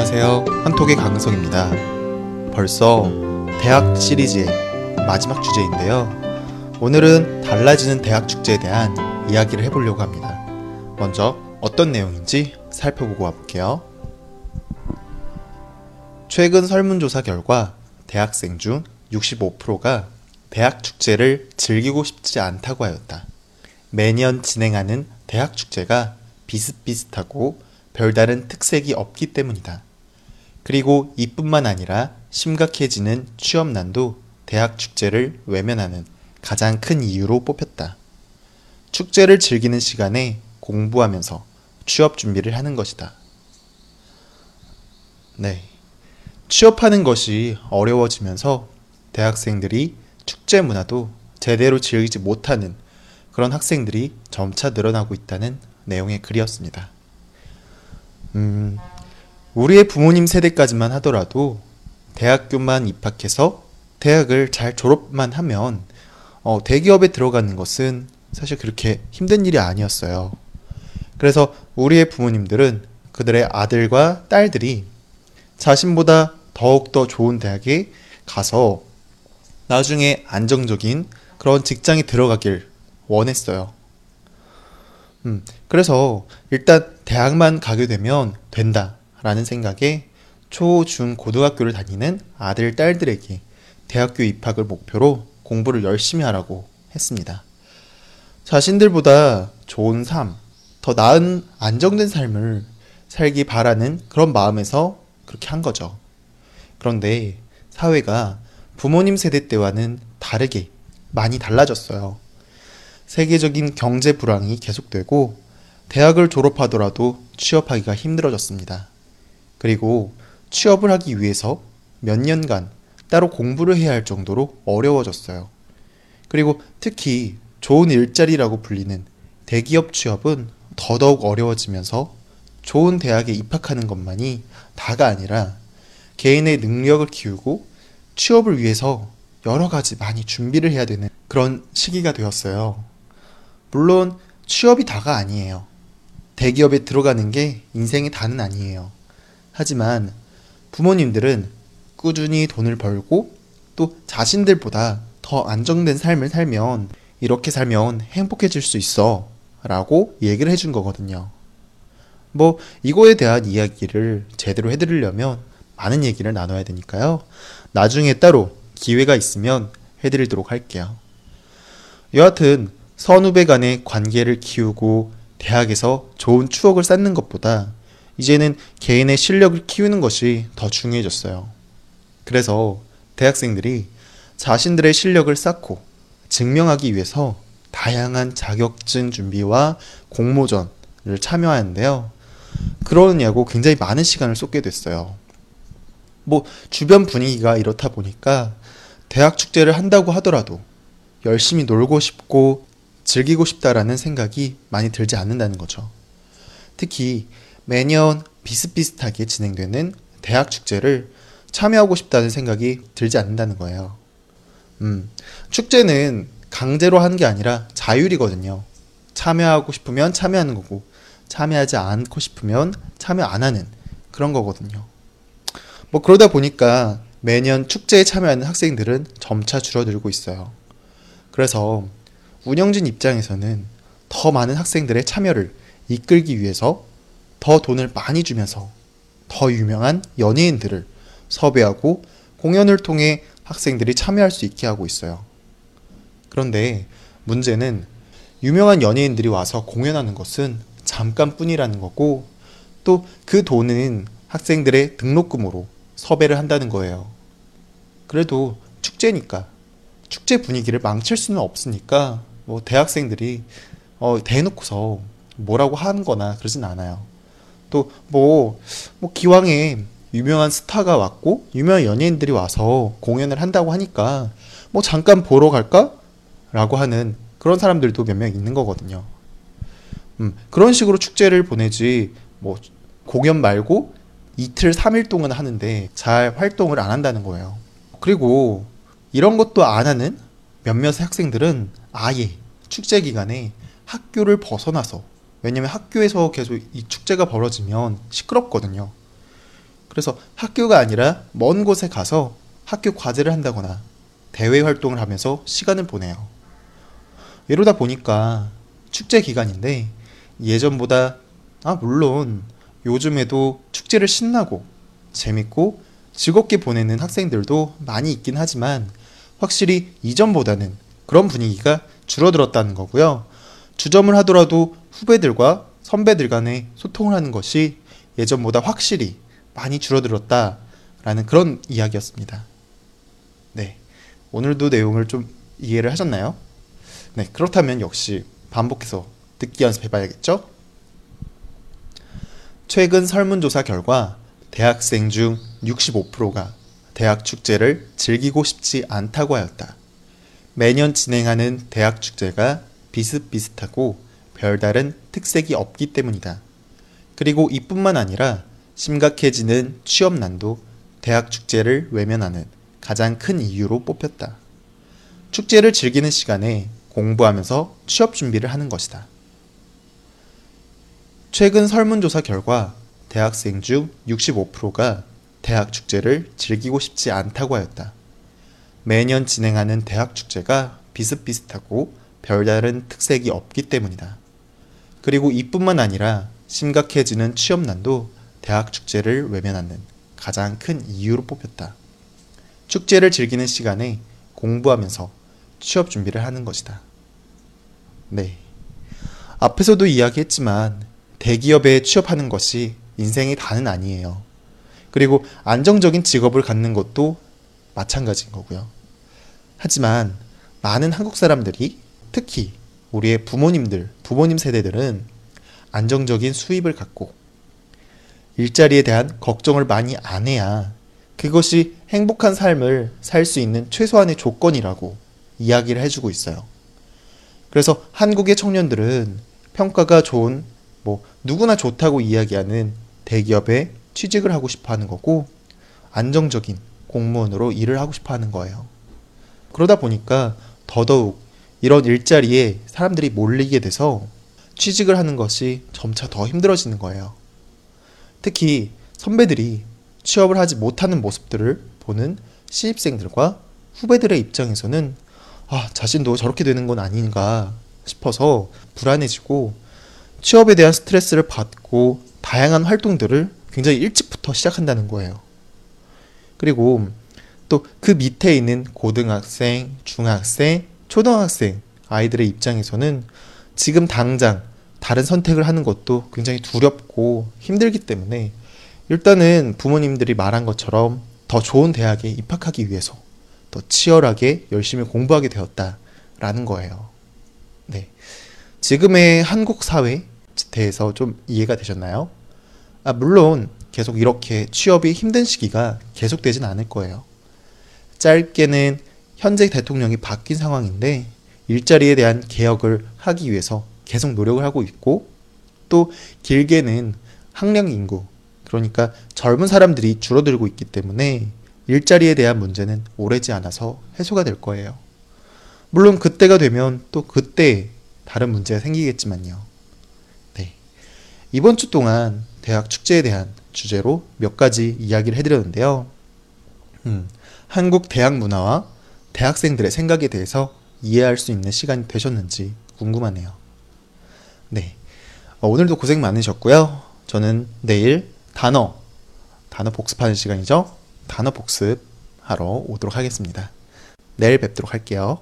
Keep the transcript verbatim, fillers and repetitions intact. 안녕하세요. 한톡의 강은성입니다. 벌써 대학 시리즈의 마지막 주제인데요. 오늘은 달라지는 대학 축제에 대한 이야기를 해보려고 합니다. 먼저 어떤 내용인지 살펴보고 와볼게요. 최근 설문조사 결과 대학생 중 육십오 퍼센트가 대학 축제를 즐기고 싶지 않다고 하였다. 매년 진행하는 대학 축제가 비슷비슷하고 별다른 특색이 없기 때문이다. 그리고 이뿐만 아니라 심각해지는 취업난도 대학 축제를 외면하는 가장 큰 이유로 뽑혔다. 축제를 즐기는 시간에 공부하면서 취업 준비를 하는 것이다. 네, 취업하는 것이 어려워지면서 대학생들이 축제 문화도 제대로 즐기지 못하는 그런 학생들이 점차 늘어나고 있다는 내용의 글이었습니다. 음, 우리의 부모님 세대까지만 하더라도 대학교만 입학해서 대학을 잘 졸업만 하면 어, 대기업에 들어가는 것은 사실 그렇게 힘든 일이 아니었어요. 그래서 우리의 부모님들은 그들의 아들과 딸들이 자신보다 더욱더 좋은 대학에 가서 나중에 안정적인 그런 직장에 들어가길 원했어요. 음, 그래서 일단 대학만 가게 되면 된다라는 생각에 초, 중, 고등학교를 다니는 아들, 딸들에게 대학교 입학을 목표로 공부를 열심히 하라고 했습니다. 자신들보다 좋은 삶, 더 나은 안정된 삶을 살기 바라는 그런 마음에서 그렇게 한 거죠. 그런데 사회가 부모님 세대 때와는 다르게 많이 달라졌어요. 세계적인 경제 불황이 계속되고 대학을 졸업하더라도 취업하기가 힘들어졌습니다. 그리고 취업을 하기 위해서 몇 년간 따로 공부를 해야 할 정도로 어려워졌어요. 그리고 특히 좋은 일자리라고 불리는 대기업 취업은 더더욱 어려워지면서 좋은 대학에 입학하는 것만이 다가 아니라 개인의 능력을 키우고 취업을 위해서 여러 가지 많이 준비를 해야 되는 그런 시기가 되었어요. 물론 취업이 다가 아니에요. 대기업에 들어가는 게 인생의 다는 아니에요. 하지만 부모님들은 꾸준히 돈을 벌고 또 자신들보다 더 안정된 삶을 살면 이렇게 살면 행복해질 수 있어 라고 얘기를 해준 거거든요. 뭐 이거에 대한 이야기를 제대로 해드리려면 많은 얘기를 나눠야 되니까요. 나중에 따로 기회가 있으면 해드리도록 할게요. 여하튼 선후배 간의 관계를 키우고 대학에서 좋은 추억을 쌓는 것보다 이제는 개인의 실력을 키우는 것이 더 중요해졌어요. 그래서 대학생들이 자신들의 실력을 쌓고 증명하기 위해서 다양한 자격증 준비와 공모전을 참여하는데요. 그러느냐고 굉장히 많은 시간을 쏟게 됐어요. 뭐 주변 분위기가 이렇다 보니까 대학 축제를 한다고 하더라도 열심히 놀고 싶고 즐기고 싶다라는 생각이 많이 들지 않는다는 거죠. 특히 매년 비슷비슷하게 진행되는 대학 축제를 참여하고 싶다는 생각이 들지 않는다는 거예요. 음, 축제는 강제로 하는 게 아니라 자율이거든요. 참여하고 싶으면 참여하는 거고 참여하지 않고 싶으면 참여 안 하는 그런 거거든요. 뭐 그러다 보니까 매년 축제에 참여하는 학생들은 점차 줄어들고 있어요. 그래서 운영진 입장에서는 더 많은 학생들의 참여를 이끌기 위해서 더 돈을 많이 주면서 더 유명한 연예인들을 섭외하고 공연을 통해 학생들이 참여할 수 있게 하고 있어요. 그런데 문제는 유명한 연예인들이 와서 공연하는 것은 잠깐뿐이라는 거고 또 그 돈은 학생들의 등록금으로 섭외를 한다는 거예요. 그래도 축제니까 축제 분위기를 망칠 수는 없으니까 뭐 대학생들이 어, 대놓고서 뭐라고 하는 거나 그러진 않아요. 또 뭐 뭐 기왕에 유명한 스타가 왔고 유명한 연예인들이 와서 공연을 한다고 하니까 뭐 잠깐 보러 갈까? 라고 하는 그런 사람들도 몇 명 있는 거거든요. 음, 그런 식으로 축제를 보내지 뭐 공연 말고 이틀 삼 일 동안 하는데 잘 활동을 안 한다는 거예요. 그리고 이런 것도 안 하는 몇몇 학생들은 아예 축제 기간에 학교를 벗어나서, 왜냐면 학교에서 계속 이 축제가 벌어지면 시끄럽거든요. 그래서 학교가 아니라 먼 곳에 가서 학교 과제를 한다거나 대외 활동을 하면서 시간을 보내요. 이러다 보니까 축제 기간인데 예전보다 아 물론 요즘에도 축제를 신나고 재밌고 즐겁게 보내는 학생들도 많이 있긴 하지만 확실히 이전보다는 그런 분위기가 줄어들었다는 거고요. 주점을 하더라도 후배들과 선배들 간의 소통을 하는 것이 예전보다 확실히 많이 줄어들었다라는 그런 이야기였습니다. 네, 오늘도 내용을 좀 이해를 하셨나요? 네, 그렇다면 역시 반복해서 듣기 연습해봐야겠죠? 최근 설문조사 결과 대학생 중 육십오 퍼센트가 대학 축제를 즐기고 싶지 않다고 하였다. 매년 진행하는 대학 축제가 비슷비슷하고 별다른 특색이 없기 때문이다. 그리고 이뿐만 아니라 심각해지는 취업난도 대학 축제를 외면하는 가장 큰 이유로 뽑혔다. 축제를 즐기는 시간에 공부하면서 취업 준비를 하는 것이다. 최근 설문조사 결과 대학생 중 육십오 퍼센트가 대학 축제를 즐기고 싶지 않다고 하였다. 매년 진행하는 대학 축제가 비슷비슷하고 별다른 특색이 없기 때문이다. 그리고 이뿐만 아니라 심각해지는 취업난도 대학 축제를 외면하는 가장 큰 이유로 뽑혔다. 축제를 즐기는 시간에 공부하면서 취업 준비를 하는 것이다. 네. 앞에서도 이야기했지만 대기업에 취업하는 것이 인생이 다는 아니에요. 그리고 안정적인 직업을 갖는 것도 마찬가지인 거고요. 하지만 많은 한국 사람들이 특히 우리의 부모님들, 부모님 세대들은 안정적인 수입을 갖고 일자리에 대한 걱정을 많이 안 해야 그것이 행복한 삶을 살 수 있는 최소한의 조건이라고 이야기를 해주고 있어요. 그래서 한국의 청년들은 평가가 좋은, 뭐 누구나 좋다고 이야기하는 대기업에 취직을 하고 싶어 하는 거고 안정적인 공무원으로 일을 하고 싶어 하는 거예요. 그러다 보니까 더더욱 이런 일자리에 사람들이 몰리게 돼서 취직을 하는 것이 점차 더 힘들어지는 거예요. 특히 선배들이 취업을 하지 못하는 모습들을 보는 신입생들과 후배들의 입장에서는 아, 자신도 저렇게 되는 건 아닌가 싶어서 불안해지고 취업에 대한 스트레스를 받고 다양한 활동들을 굉장히 일찍부터 시작한다는 거예요. 그리고 또 그 밑에 있는 고등학생, 중학생, 초등학생 아이들의 입장에서는 지금 당장 다른 선택을 하는 것도 굉장히 두렵고 힘들기 때문에 일단은 부모님들이 말한 것처럼 더 좋은 대학에 입학하기 위해서 더 치열하게 열심히 공부하게 되었다라는 거예요. 네, 지금의 한국 사회에 대해서 좀 이해가 되셨나요? 아, 물론 계속 이렇게 취업이 힘든 시기가 계속되진 않을 거예요. 짧게는 현재 대통령이 바뀐 상황인데 일자리에 대한 개혁을 하기 위해서 계속 노력을 하고 있고 또 길게는 학령 인구, 그러니까 젊은 사람들이 줄어들고 있기 때문에 일자리에 대한 문제는 오래지 않아서 해소가 될 거예요. 물론 그때가 되면 또 그때 다른 문제가 생기겠지만요. 네, 이번 주 동안 대학 축제에 대한 주제로 몇 가지 이야기를 해드렸는데요. 음, 한국 대학 문화와 대학생들의 생각에 대해서 이해할 수 있는 시간이 되셨는지 궁금하네요. 네, 어, 오늘도 고생 많으셨고요. 저는 내일 단어, 단어 복습하는 시간이죠. 단어 복습 하러 오도록 하겠습니다. 내일 뵙도록 할게요.